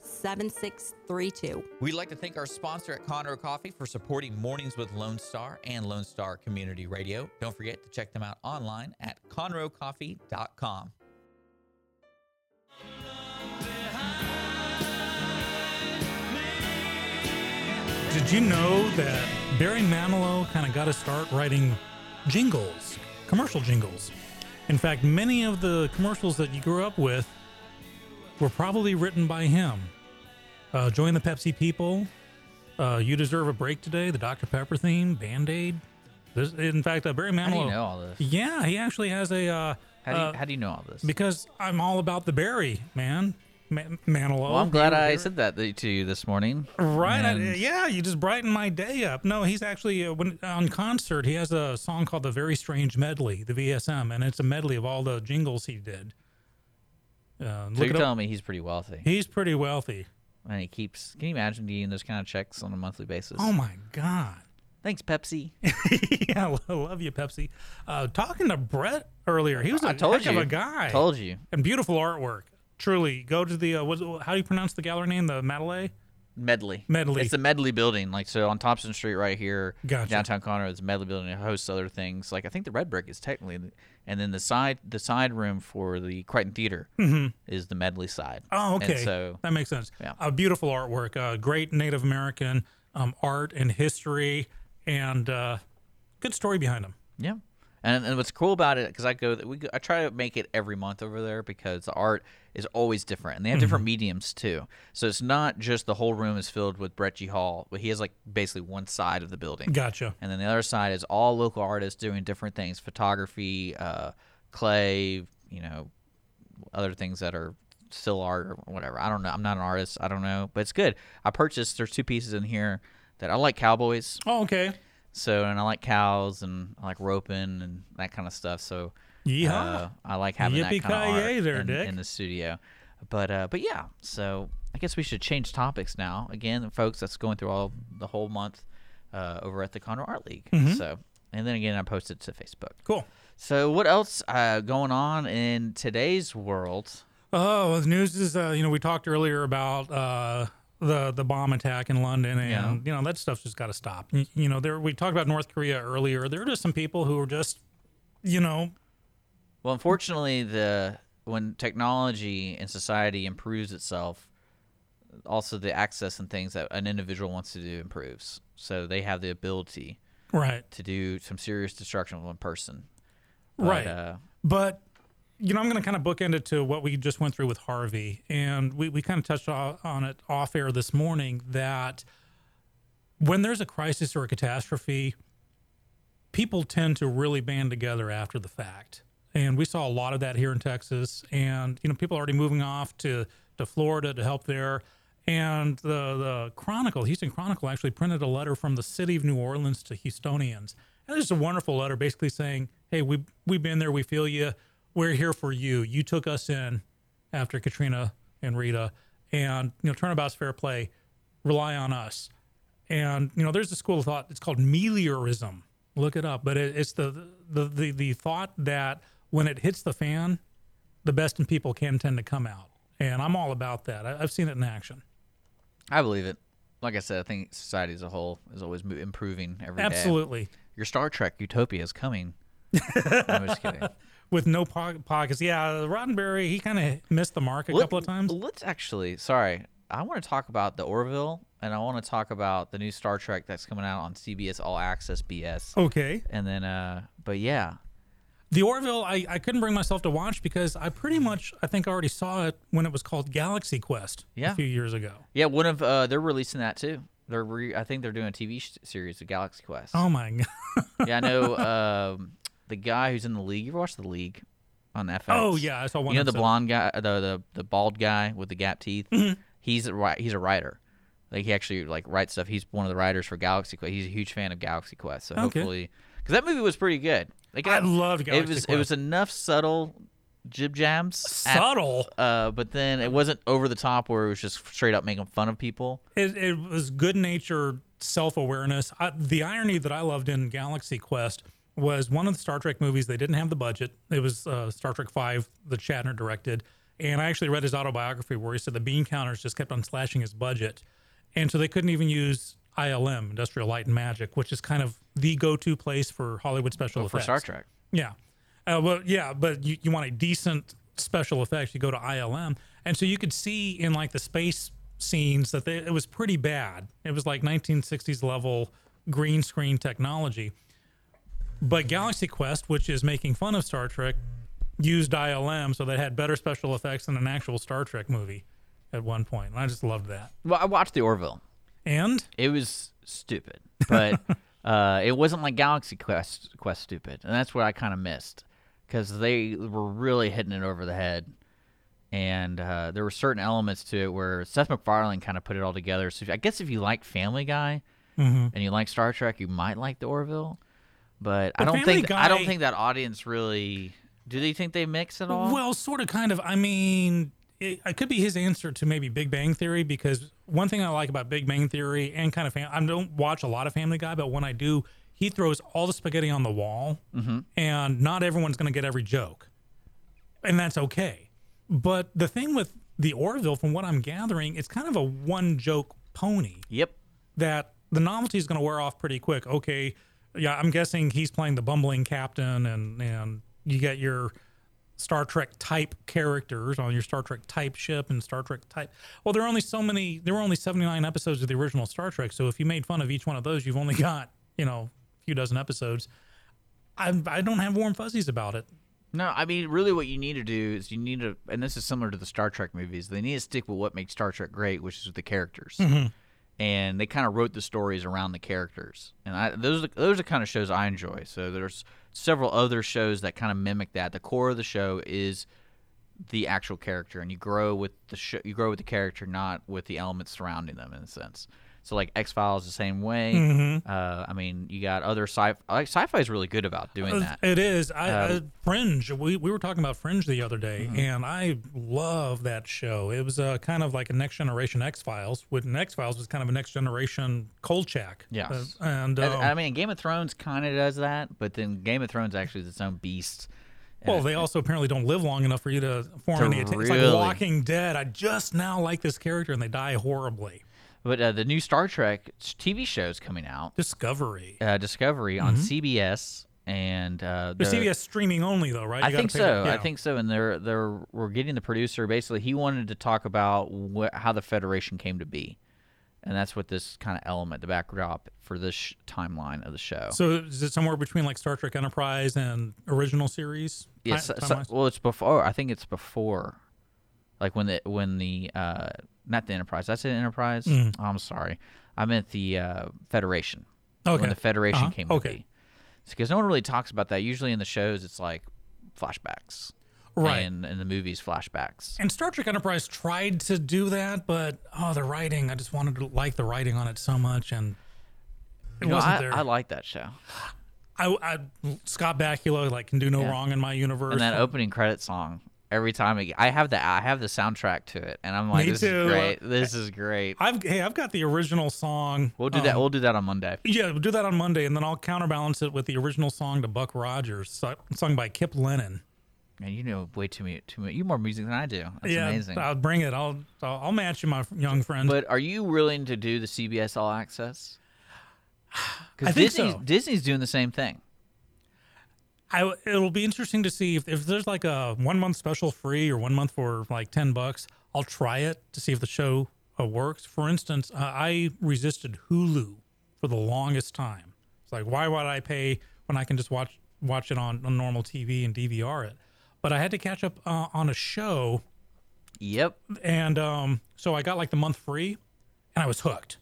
seven six three two. We'd like to thank our sponsor at Conroe Coffee for supporting Mornings with Lone Star and Lone Star Community Radio. Don't forget to check them out online at Conroe Coffee dot com. Did you know that Barry Manilow kind of got to start writing jingles, commercial jingles? In fact, many of the commercials that you grew up with were probably written by him. Uh, Join the Pepsi People, uh, You Deserve a Break Today, the Doctor Pepper theme, Band-Aid. There's, in fact, uh, Barry Manilow. How do you know all this? Yeah, he actually has a... Uh, how, do you, uh, how do you know all this? Because I'm all about the Barry, man. Man- Manilow. Well, I'm glad I said that to you this morning. Right. I, yeah, you just brightened my day up. No, he's actually, uh, when, on concert, he has a song called The Very Strange Medley, the V S M, and it's a medley of all the jingles he did. Uh, so you're telling up. me he's pretty wealthy. He's pretty wealthy. And he keeps, can you imagine getting those kind of checks on a monthly basis? Oh, my God. Thanks, Pepsi. Yeah, well, I love you, Pepsi. Uh, talking to Brett earlier, he was a heck you. of a guy. I told you. And beautiful artwork. Truly. Go to the, uh, what, how do you pronounce the gallery name? The Madeleine? Medley. Medley. It's the Medley building. Like, so on Thompson Street right here, gotcha. Downtown Conroe, it's Medley building. It hosts other things. Like, I think the Red Brick is technically, and then the side the side room for the Crichton Theater mm-hmm. is the Medley side. Oh, okay. And so that makes sense. Yeah. Uh, beautiful artwork. Uh, great Native American um, art and history, and uh, good story behind them. Yeah. And, and what's cool about it, because I go, we I try to make it every month over there because the art is always different, and they have mm-hmm. different mediums too. So it's not just the whole room is filled with Brett G. Hall, but he has like basically one side of the building. Gotcha. And then the other side is all local artists doing different things: photography, uh, clay, you know, other things that are still art or whatever. I don't know. I'm not an artist. I don't know, but it's good. I purchased. There's two pieces in here that I like cowboys. Oh, okay. So, and I like cows, and I like roping and that kind of stuff. So, uh, I like having Yippee that kind of art there, in, in the studio. But, uh, but yeah, so I guess we should change topics now. Again, folks, that's going through all the whole month uh, over at the Conroe Art League. Mm-hmm. So, and then again, I posted to Facebook. Cool. So, what else uh, going on in today's world? Oh, the news is, uh, you know, we talked earlier about... Uh, The, the bomb attack in London, and yeah. you know that stuff's just got to stop. You, you know, there we talked about North Korea earlier. There are just some people who are just, you know, well, unfortunately, the when technology and society improves itself, also the access and things that an individual wants to do improves. So they have the ability, right, to do some serious destruction of one person, but, right? Uh, but you know, I'm going to kind of bookend it to what we just went through with Harvey, and we, we kind of touched on it off air this morning, that when there's a crisis or a catastrophe, people tend to really band together after the fact. And we saw a lot of that here in Texas, and, you know, people are already moving off to, to Florida to help there. And the, the Chronicle, Houston Chronicle, actually printed a letter from the city of New Orleans to Houstonians. And it's a wonderful letter basically saying, hey, we, we've been there, we feel you. We're here for you. You took us in after Katrina and Rita, and, you know, turnabout's fair play. Rely on us. And, you know, there's a school of thought. It's called meliorism. Look it up. But it, it's the, the the the thought that when it hits the fan, the best in people can tend to come out. And I'm all about that. I, I've seen it in action. I believe it. Like I said, I think society as a whole is always improving every Absolutely. day. Absolutely. Your Star Trek utopia is coming. I'm just kidding. With no pockets. Yeah, Roddenberry, he kind of missed the mark a Let, couple of times. Let's actually, sorry, I want to talk about The Orville, and I want to talk about the new Star Trek that's coming out on C B S All Access B S. Okay. And then, uh, but yeah. The Orville, I, I couldn't bring myself to watch because I pretty much, I think, already saw it when it was called Galaxy Quest yeah. a few years ago. Yeah, one of, uh, they're releasing that too. They're re- I think they're doing a T V sh- series of Galaxy Quest. Oh, my God. Yeah, I know. Um, The guy who's in the league, you ever watched the league on F X? Oh yeah, I saw one. You know episode. The blonde guy, the, the the bald guy with the gap teeth. Mm-hmm. He's a he's a writer, Like, he actually, like, writes stuff. He's one of the writers for Galaxy Quest. He's a huge fan of Galaxy Quest. So okay. hopefully... Because that movie was pretty good. Like, I, I loved Galaxy it was, Quest. It was enough subtle jib-jabs. Subtle? At, uh, but then it wasn't over the top where it was just straight up making fun of people. It, it was good-natured self-awareness. I, the irony that I loved in Galaxy Quest was one of the Star Trek movies, they didn't have the budget. It was uh, Star Trek five that Shatner directed. And I actually read his autobiography where he said the bean counters just kept on slashing his budget. And so they couldn't even use I L M, Industrial Light and Magic, which is kind of the go-to place for Hollywood special oh, effects. For Star Trek. Yeah. Uh, well, yeah, but you, you want a decent special effects, you go to I L M. And so you could see in, like, the space scenes that they, it was pretty bad. It was like nineteen sixties level green screen technology. But Galaxy Quest, which is making fun of Star Trek, used I L M, so they had better special effects than an actual Star Trek movie at one point. And I just loved that. Well, I watched The Orville. And? It was stupid. But uh, it wasn't like Galaxy Quest Quest stupid. And that's what I kind of missed. Because they were really hitting it over the head. And uh, there were certain elements to it where Seth MacFarlane kind of put it all together. So if, I guess if you like Family Guy mm-hmm. and you like Star Trek, you might like The Orville. But, but I don't think Guy... I don't think that audience really... Do they think they mix at all? Well, sort of, kind of. I mean... It, it could be his answer to maybe Big Bang Theory, because one thing I like about Big Bang Theory and kind of fam- I don't watch a lot of Family Guy, but when I do, he throws all the spaghetti on the wall, mm-hmm. and not everyone's going to get every joke, and that's okay. But the thing with the Orville, from what I'm gathering, it's kind of a one-joke pony. Yep. That the novelty is going to wear off pretty quick. Okay, yeah, I'm guessing he's playing the bumbling captain, and and you get your Star Trek type characters on your Star Trek type ship and Star Trek type. Well, there are only so many, there were only seventy-nine episodes of the original Star Trek. So if you made fun of each one of those, you've only got, you know, a few dozen episodes. I I don't have warm fuzzies about it. No, I mean, really what you need to do is you need to, and this is similar to the Star Trek movies, they need to stick with what makes Star Trek great, which is the characters. Mm-hmm. And they kind of wrote the stories around the characters. And I, those are, those are kind of shows I enjoy. So there's several other shows that kind of mimic that. The core of the show is the actual character, and you grow with the sh- you grow with the character, not with the elements surrounding them, in a sense. So like X-Files the same way. Mm-hmm. Uh, I mean, you got other sci-fi. Like, sci-fi is really good about doing that. It is. I, uh, I, Fringe. We we were talking about Fringe the other day, mm-hmm. and I love that show. It was uh, kind of like a Next Generation X-Files. With X-Files was kind of a Next Generation Kolchak. Yeah. Uh, and um, I, I mean, Game of Thrones kind of does that, but then Game of Thrones actually is its own beast. Well, they also apparently don't live long enough for you to form to any attention. Really? It's like Walking Dead. I just now like this character, and they die horribly. But uh, the new Star Trek T V show's coming out. Discovery. Uh, Discovery mm-hmm. on C B S. And uh, the C B S streaming only, though, right? You I think so. It, yeah. I think so. And they're they're we're getting the producer. Basically, he wanted to talk about wh- how the Federation came to be. And that's what this kind of element, the backdrop for this sh- timeline of the show. So is it somewhere between like Star Trek Enterprise and original series? Yes. Yeah, so, so, well, it's before. I think it's before. Like when the when the uh, not the Enterprise. That's the Enterprise. Mm. Oh, I'm sorry. I meant the uh, Federation. Okay. When the Federation uh-huh. came to okay. be. Because no one really talks about that. Usually in the shows, it's like flashbacks. Right. And in the movies, flashbacks. And Star Trek Enterprise tried to do that, but oh, the writing. I just wanted to like the writing on it so much, and it you wasn't know, I, there. I like that show. I, I Scott Bakula like can do no yeah. wrong in my universe. And that and, opening credit song every time it, I have the I have the soundtrack to it, and I'm like, this too. is great. This is great. I've hey, I've got the original song. We'll do um, that. We'll do that on Monday. Yeah, we'll do that on Monday, and then I'll counterbalance it with the original song to Buck Rogers, sung by Kip Lennon. Man, you know way too much. Too much. You more music than I do. That's yeah, amazing. I'll bring it. I'll I'll match you, my young friend. But are you willing to do the C B S All Access? Because Disney's, so. Disney's doing the same thing. I it'll be interesting to see if, if there's like a one month special free or one month for like ten bucks. I'll try it to see if the show uh, works. For instance, uh, I resisted Hulu for the longest time. It's like, why would I pay when I can just watch watch it on, on normal T V and D V R it? But I had to catch up uh, on a show. Yep. And um, so I got like the month free, and I was hooked.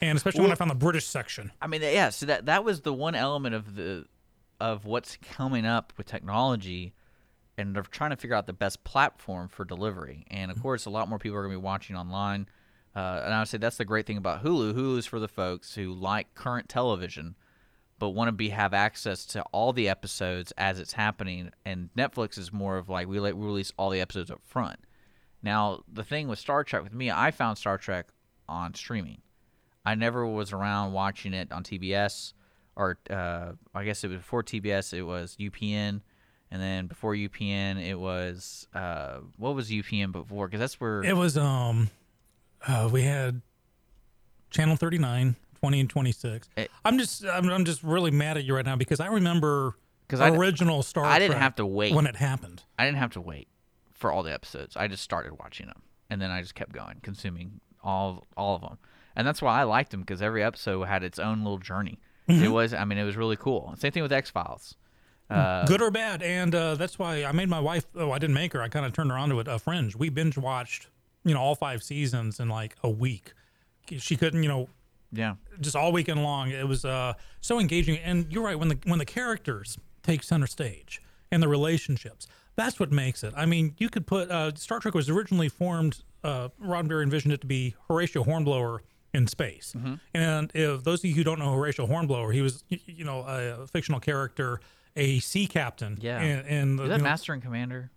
And especially well, when I found the British section. I mean, yeah. So that that was the one element of the of what's coming up with technology, and they're trying to figure out the best platform for delivery. And of course, a lot more people are going to be watching online. Uh, and I would say that's the great thing about Hulu. Hulu is for the folks who like current television but want to be have access to all the episodes as it's happening. And Netflix is more of like we, let, we release all the episodes up front. Now, the thing with Star Trek, with me, I found Star Trek on streaming. I never was around watching it on T B S or uh, I guess it was before T B S, it was U P N. And then before U P N, it was uh, – what was U P N before? Because that's where – It was – um, uh, we had Channel thirty-nine, twenty, and twenty-six. It, I'm just I'm, I'm just really mad at you right now because I remember the original I, Star Trek I didn't have to wait. When it happened. I didn't have to wait for all the episodes. I just started watching them, and then I just kept going, consuming all, all of them. And that's why I liked them because every episode had its own little journey. Mm-hmm. It was – I mean, it was really cool. Same thing with X-Files. Uh, Good or bad, and uh, that's why I made my wife. Oh, I didn't make her. I kind of turned her on to it. Uh, Fringe. We binge watched, you know, all five seasons in like a week. She couldn't, you know, yeah, just all weekend long. It was uh, so engaging. And you're right when the when the characters take center stage and the relationships. That's what makes it. I mean, you could put uh, Star Trek was originally formed. Uh, Roddenberry envisioned it to be Horatio Hornblower in space. Mm-hmm. And if those of you who don't know Horatio Hornblower, he was, you know, a fictional character. A sea captain. Yeah. And, and, Is that you know, Master and Commander?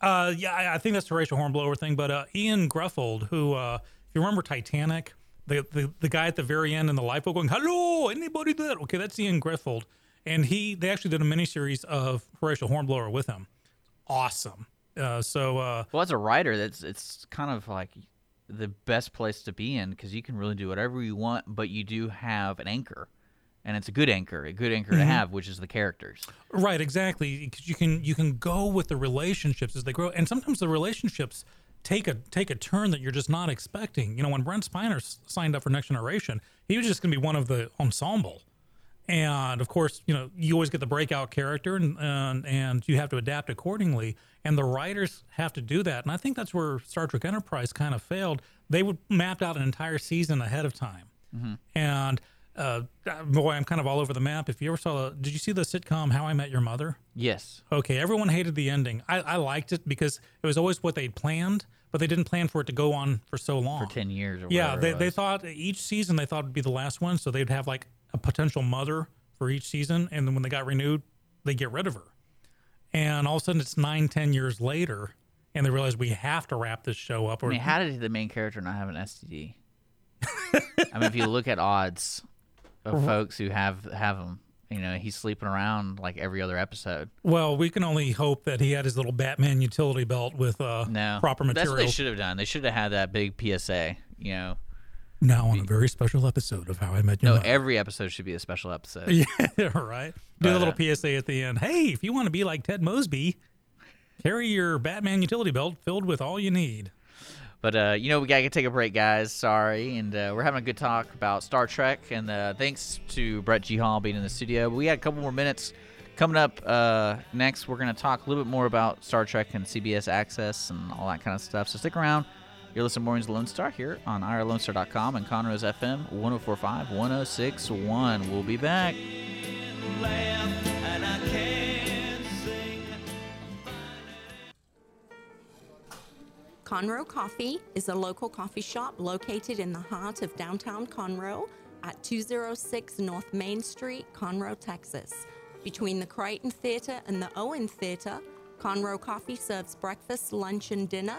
Uh, yeah, I, I think that's the Horatio Hornblower thing. But uh, Ian Grufudd, who, uh, if you remember Titanic, the, the the guy at the very end in the lifeboat going, hello, anybody there? Okay, that's Ian Grufudd. And he they actually did a miniseries of Horatio Hornblower with him. Awesome. Uh, so, uh, well, as a writer, that's it's kind of like the best place to be in because you can really do whatever you want, but you do have an anchor. And it's a good anchor, a good anchor mm-hmm. to have, which is the characters. Right, exactly. You can you can go with the relationships as they grow, and sometimes the relationships take a take a turn that you're just not expecting. You know, when Brent Spiner signed up for Next Generation, he was just going to be one of the ensemble, and of course, you know, you always get the breakout character, and, and and you have to adapt accordingly. And the writers have to do that, and I think that's where Star Trek Enterprise kind of failed. They would mapped out an entire season ahead of time, mm-hmm. and. Uh, boy, I'm kind of all over the map. If you ever saw, the, did you see the sitcom How I Met Your Mother? Yes. Okay, everyone hated the ending. I, I liked it because it was always what they'd planned, but they didn't plan for it to go on for so long. For ten years or yeah, whatever. Yeah, they, they thought each season they thought would be the last one, so they'd have like a potential mother for each season, and then when they got renewed, they'd get rid of her. And all of a sudden it's nine, ten years later, and they realize we have to wrap this show up. Or, I mean, how did the main character not have an S T D? I mean, if you look at odds... of folks who have have him. You know, he's sleeping around like every other episode. Well, we can only hope that he had his little Batman utility belt with uh, no, proper materials. That's what they should have done. They should have had that big P S A, you know. Now on a very special episode of How I Met Your Mother. No, every episode should be a special episode. Yeah, right. Do but, a little P S A at the end. Hey, if you want to be like Ted Mosby, carry your Batman utility belt filled with all you need. But, uh, you know, we got to take a break, guys. Sorry. And uh, we're having a good talk about Star Trek. And uh, thanks to Brett G. Hall being in the studio. We got a couple more minutes coming up uh, next. We're going to talk a little bit more about Star Trek and C B S Access and all that kind of stuff. So stick around. You're listening to Mornings with Lone Star here on i r lone star dot com and Conroe's F M one oh four point five, one oh six point one. We'll be back. And I can't. Conroe Coffee is a local coffee shop located in the heart of downtown Conroe at two oh six North Main Street, Conroe, Texas. Between the Crichton Theater and the Owen Theater, Conroe Coffee serves breakfast, lunch, and dinner,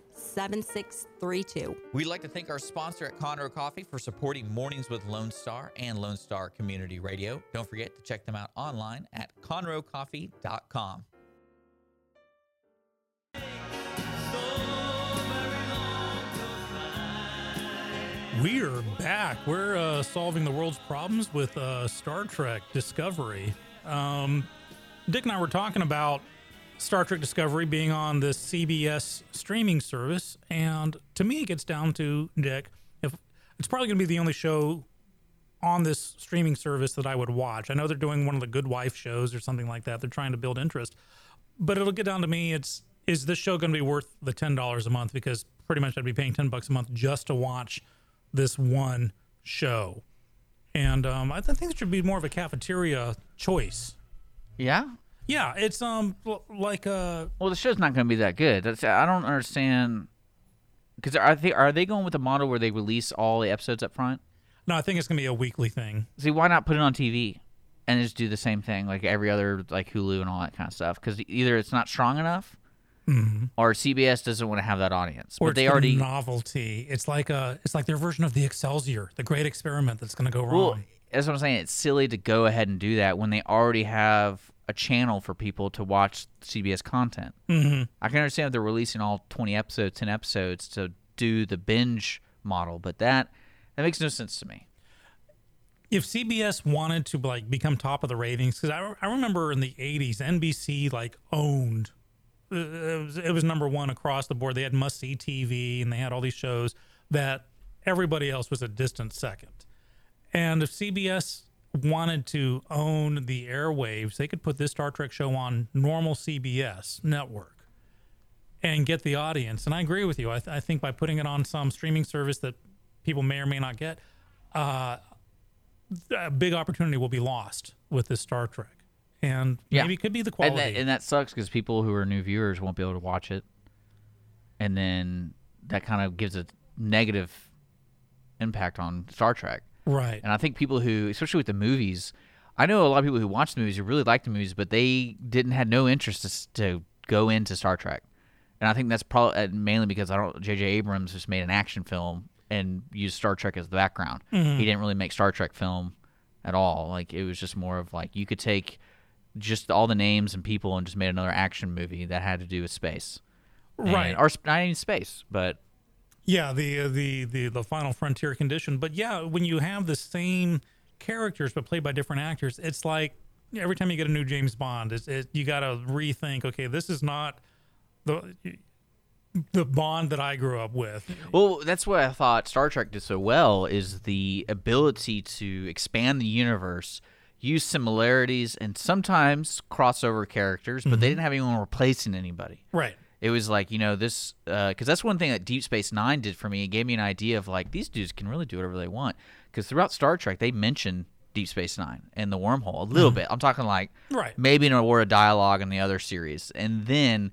seven six three two. We'd like to thank our sponsor at Conroe Coffee for supporting Mornings with Lone Star and Lone Star Community Radio. Don't forget to check them out online at Conroe Coffee dot com. We're back. We're uh, solving the world's problems with uh, Star Trek Discovery. Um... Dick and I were talking about Star Trek Discovery being on this C B S streaming service, and to me it gets down to, Dick, if it's probably going to be the only show on this streaming service that I would watch. I know they're doing one of the Good Wife shows or something like that. They're trying to build interest, but it'll get down to me. It's is this show going to be worth the ten dollars a month? Because pretty much I'd be paying ten bucks a month just to watch this one show. And um, I think it should be more of a cafeteria choice. Yeah? Yeah, it's um like a... Well, the show's not going to be that good. That's, I don't understand... Because are they, are they going with a model where they release all the episodes up front? No, I think it's going to be a weekly thing. See, why not put it on T V and just do the same thing like every other, like Hulu and all that kind of stuff? Because either it's not strong enough mm-hmm. or C B S doesn't want to have that audience. Or but they already novelty. It's like a, it's like their version of the Excelsior, the great experiment that's going to go wrong. Well, that's what I'm saying. It's silly to go ahead and do that when they already have a channel for people to watch C B S content. Mm-hmm. I can understand if they're releasing all twenty episodes, ten episodes to do the binge model, but that... That makes no sense to me. If C B S wanted to like become top of the ratings, because I, I remember in the eighties, N B C like owned. It was, it was number one across the board. They had must-see T V, and they had all these shows that everybody else was a distant second. And if C B S wanted to own the airwaves, they could put this Star Trek show on normal C B S network and get the audience. And I agree with you. I, th- I think by putting it on some streaming service that people may or may not get, uh, a big opportunity will be lost with this Star Trek. And yeah. maybe it could be the quality. And that, and that sucks because people who are new viewers won't be able to watch it. And then that kind of gives a negative impact on Star Trek. Right. And I think people who, especially with the movies, I know a lot of people who watch the movies who really like the movies, but they didn't had no interest to, to go into Star Trek. And I think that's probably mainly because I don't. J J Abrams just made an action film and use Star Trek as the background. Mm-hmm. He didn't really make Star Trek film at all. Like, it was just more of like, you could take just all the names and people and just made another action movie that had to do with space. Right. And, or not even space, but... Yeah, the, the, the, the final frontier condition. But yeah, when you have the same characters but played by different actors, it's like every time you get a new James Bond, it's, it, you got to rethink, okay, this is not... the. The Bond that I grew up with. Well, that's what I thought Star Trek did so well, is the ability to expand the universe, use similarities, and sometimes crossover characters, but mm-hmm. they didn't have anyone replacing anybody. Right. It was like, you know, this... Because uh, that's one thing that Deep Space Nine did for me. It gave me an idea of, like, these dudes can really do whatever they want. Because throughout Star Trek, they mention Deep Space Nine and the wormhole a little mm-hmm. bit. I'm talking, like, right. maybe in a word of dialogue in the other series. And then...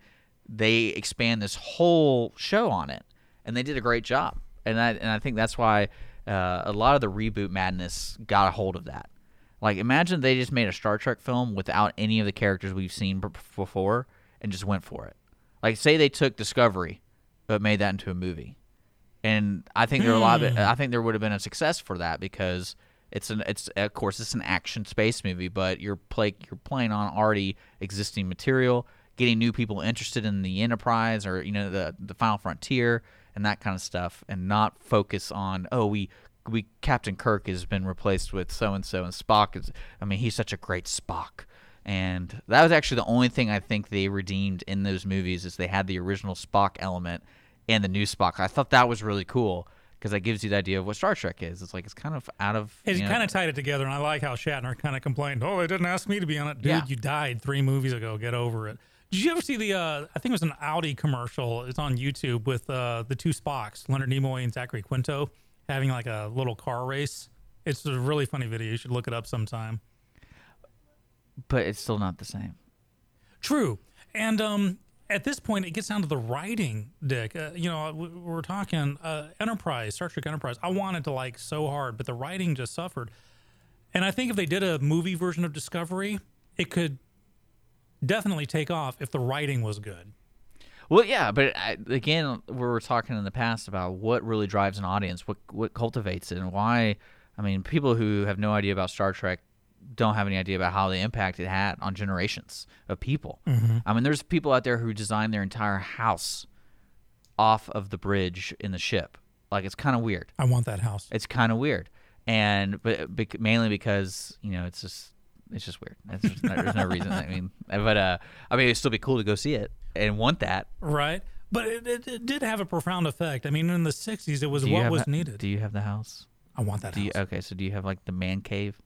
they expand this whole show on it, and they did a great job. And I, and I think that's why uh, a lot of the reboot madness got a hold of that. Like, imagine they just made a Star Trek film without any of the characters we've seen b- before and just went for it. Like, say they took Discovery but made that into a movie. And I think there mm. a lot of, I think there would have been a success for that because it's an it's of course it's an action space movie, but you're play you're playing on already existing material, getting new people interested in the Enterprise or, you know, the the Final Frontier and that kind of stuff, and not focus on, oh, we we Captain Kirk has been replaced with so-and-so, and Spock is, I mean, he's such a great Spock. And that was actually the only thing I think they redeemed in those movies, is they had the original Spock element and the new Spock. I thought that was really cool because that gives you the idea of what Star Trek is. It's like, it's kind of out of... It kind of tied it together, and I like how Shatner kind of complained, oh, they didn't ask me to be on it. Dude, yeah. You died three movies ago. Get over it. Did you ever see the, uh, I think it was an Audi commercial, it's on YouTube, with uh, the two Spocks, Leonard Nimoy and Zachary Quinto, having like a little car race? It's a really funny video. You should look it up sometime. But it's still not the same. True. And um, at this point, it gets down to the writing, Dick. Uh, you know, we, we're talking uh, Enterprise, Star Trek Enterprise. I wanted to like so hard, but the writing just suffered. And I think if they did a movie version of Discovery, it could... definitely take off if the writing was good. Well, yeah, but I, again, we were talking in the past about what really drives an audience, what what cultivates it, and why. I mean, people who have no idea about Star Trek don't have any idea about how the impact it had on generations of people. Mm-hmm. I mean, there's people out there who design their entire house off of the bridge in the ship. Like, it's kind of weird. I want that house. It's kind of weird, and but, but mainly because, you know, it's just. It's just weird. It's just not, there's no reason. I mean, but uh, I mean, it'd still be cool to go see it and want that, right? But it, it, it did have a profound effect. I mean, in the sixties, it was what was ha- needed. Do you have the house? I want that do house. You, okay, so do you have like the man cave?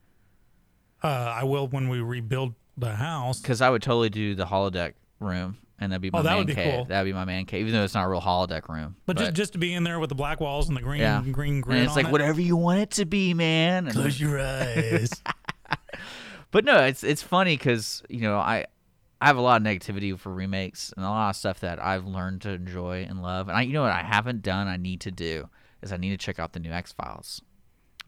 Uh, I will when we rebuild the house. Because I would totally do the holodeck room And that'd be my oh, that man would be cave. Cool. That'd be my man cave, even though it's not a real holodeck room. But, but just just to be in there with the black walls and the green, yeah. green, green. And it's like it. Whatever you want it to be, man. And Close your eyes. But no, it's it's funny because you know I I have a lot of negativity for remakes and a lot of stuff that I've learned to enjoy and love. And I you know what I haven't done I need to do is I need to check out the new X-Files.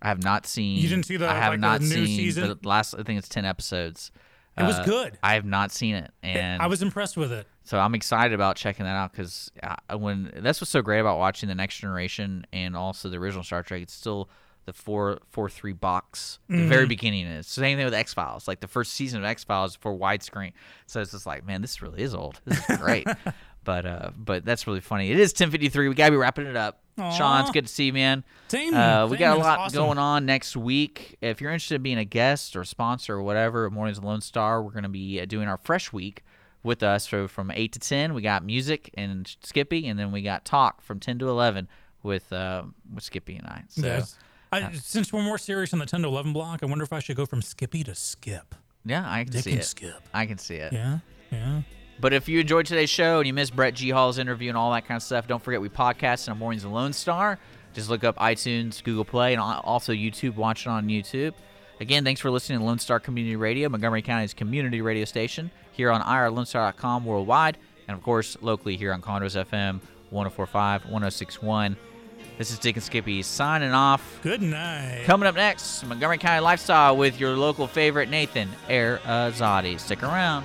I have not seen. You didn't see the I have like not the new seen season? The last. I think it's ten episodes. It uh, was good. I have not seen it, and I was impressed with it. So I'm excited about checking that out because when that's what's so great about watching the Next Generation and also the original Star Trek. It's still the four four three box. Mm. The very beginning is same thing with X Files. Like the first season of X Files for widescreen. So it's just like, man, this really is old. This is great. But uh, but that's really funny. It is ten fifty-three. We gotta be wrapping it up. Aww. Sean, it's good to see you, man. Same. Uh, we Same. got a lot awesome. going on next week. If you're interested in being a guest or a sponsor or whatever, at Mornings with Lone Star, we're gonna be doing our Fresh Week with us. So from eight to ten, we got music and Skippy, and then we got talk from ten to eleven with uh, with Skippy and I. So yes. I, uh, since we're more serious on the ten to eleven block, I wonder if I should go from Skippy to Skip. Yeah, I can Dick see and it. Skip. I can see it. Yeah, yeah. But if you enjoyed today's show and you missed Brett G. Hall's interview and all that kind of stuff, don't forget we podcast on Mornings with Lone Star. Just look up iTunes, Google Play, and also YouTube. Watch it on YouTube. Again, thanks for listening to Lone Star Community Radio, Montgomery County's community radio station, here on i r lone star dot com worldwide, and of course, locally here on Conroe's F M one oh four point five, one oh six point one. This is Dick and Skippy signing off. Good night. Coming up next, Montgomery County Lifestyle with your local favorite, Nathan Erazadi. Stick around.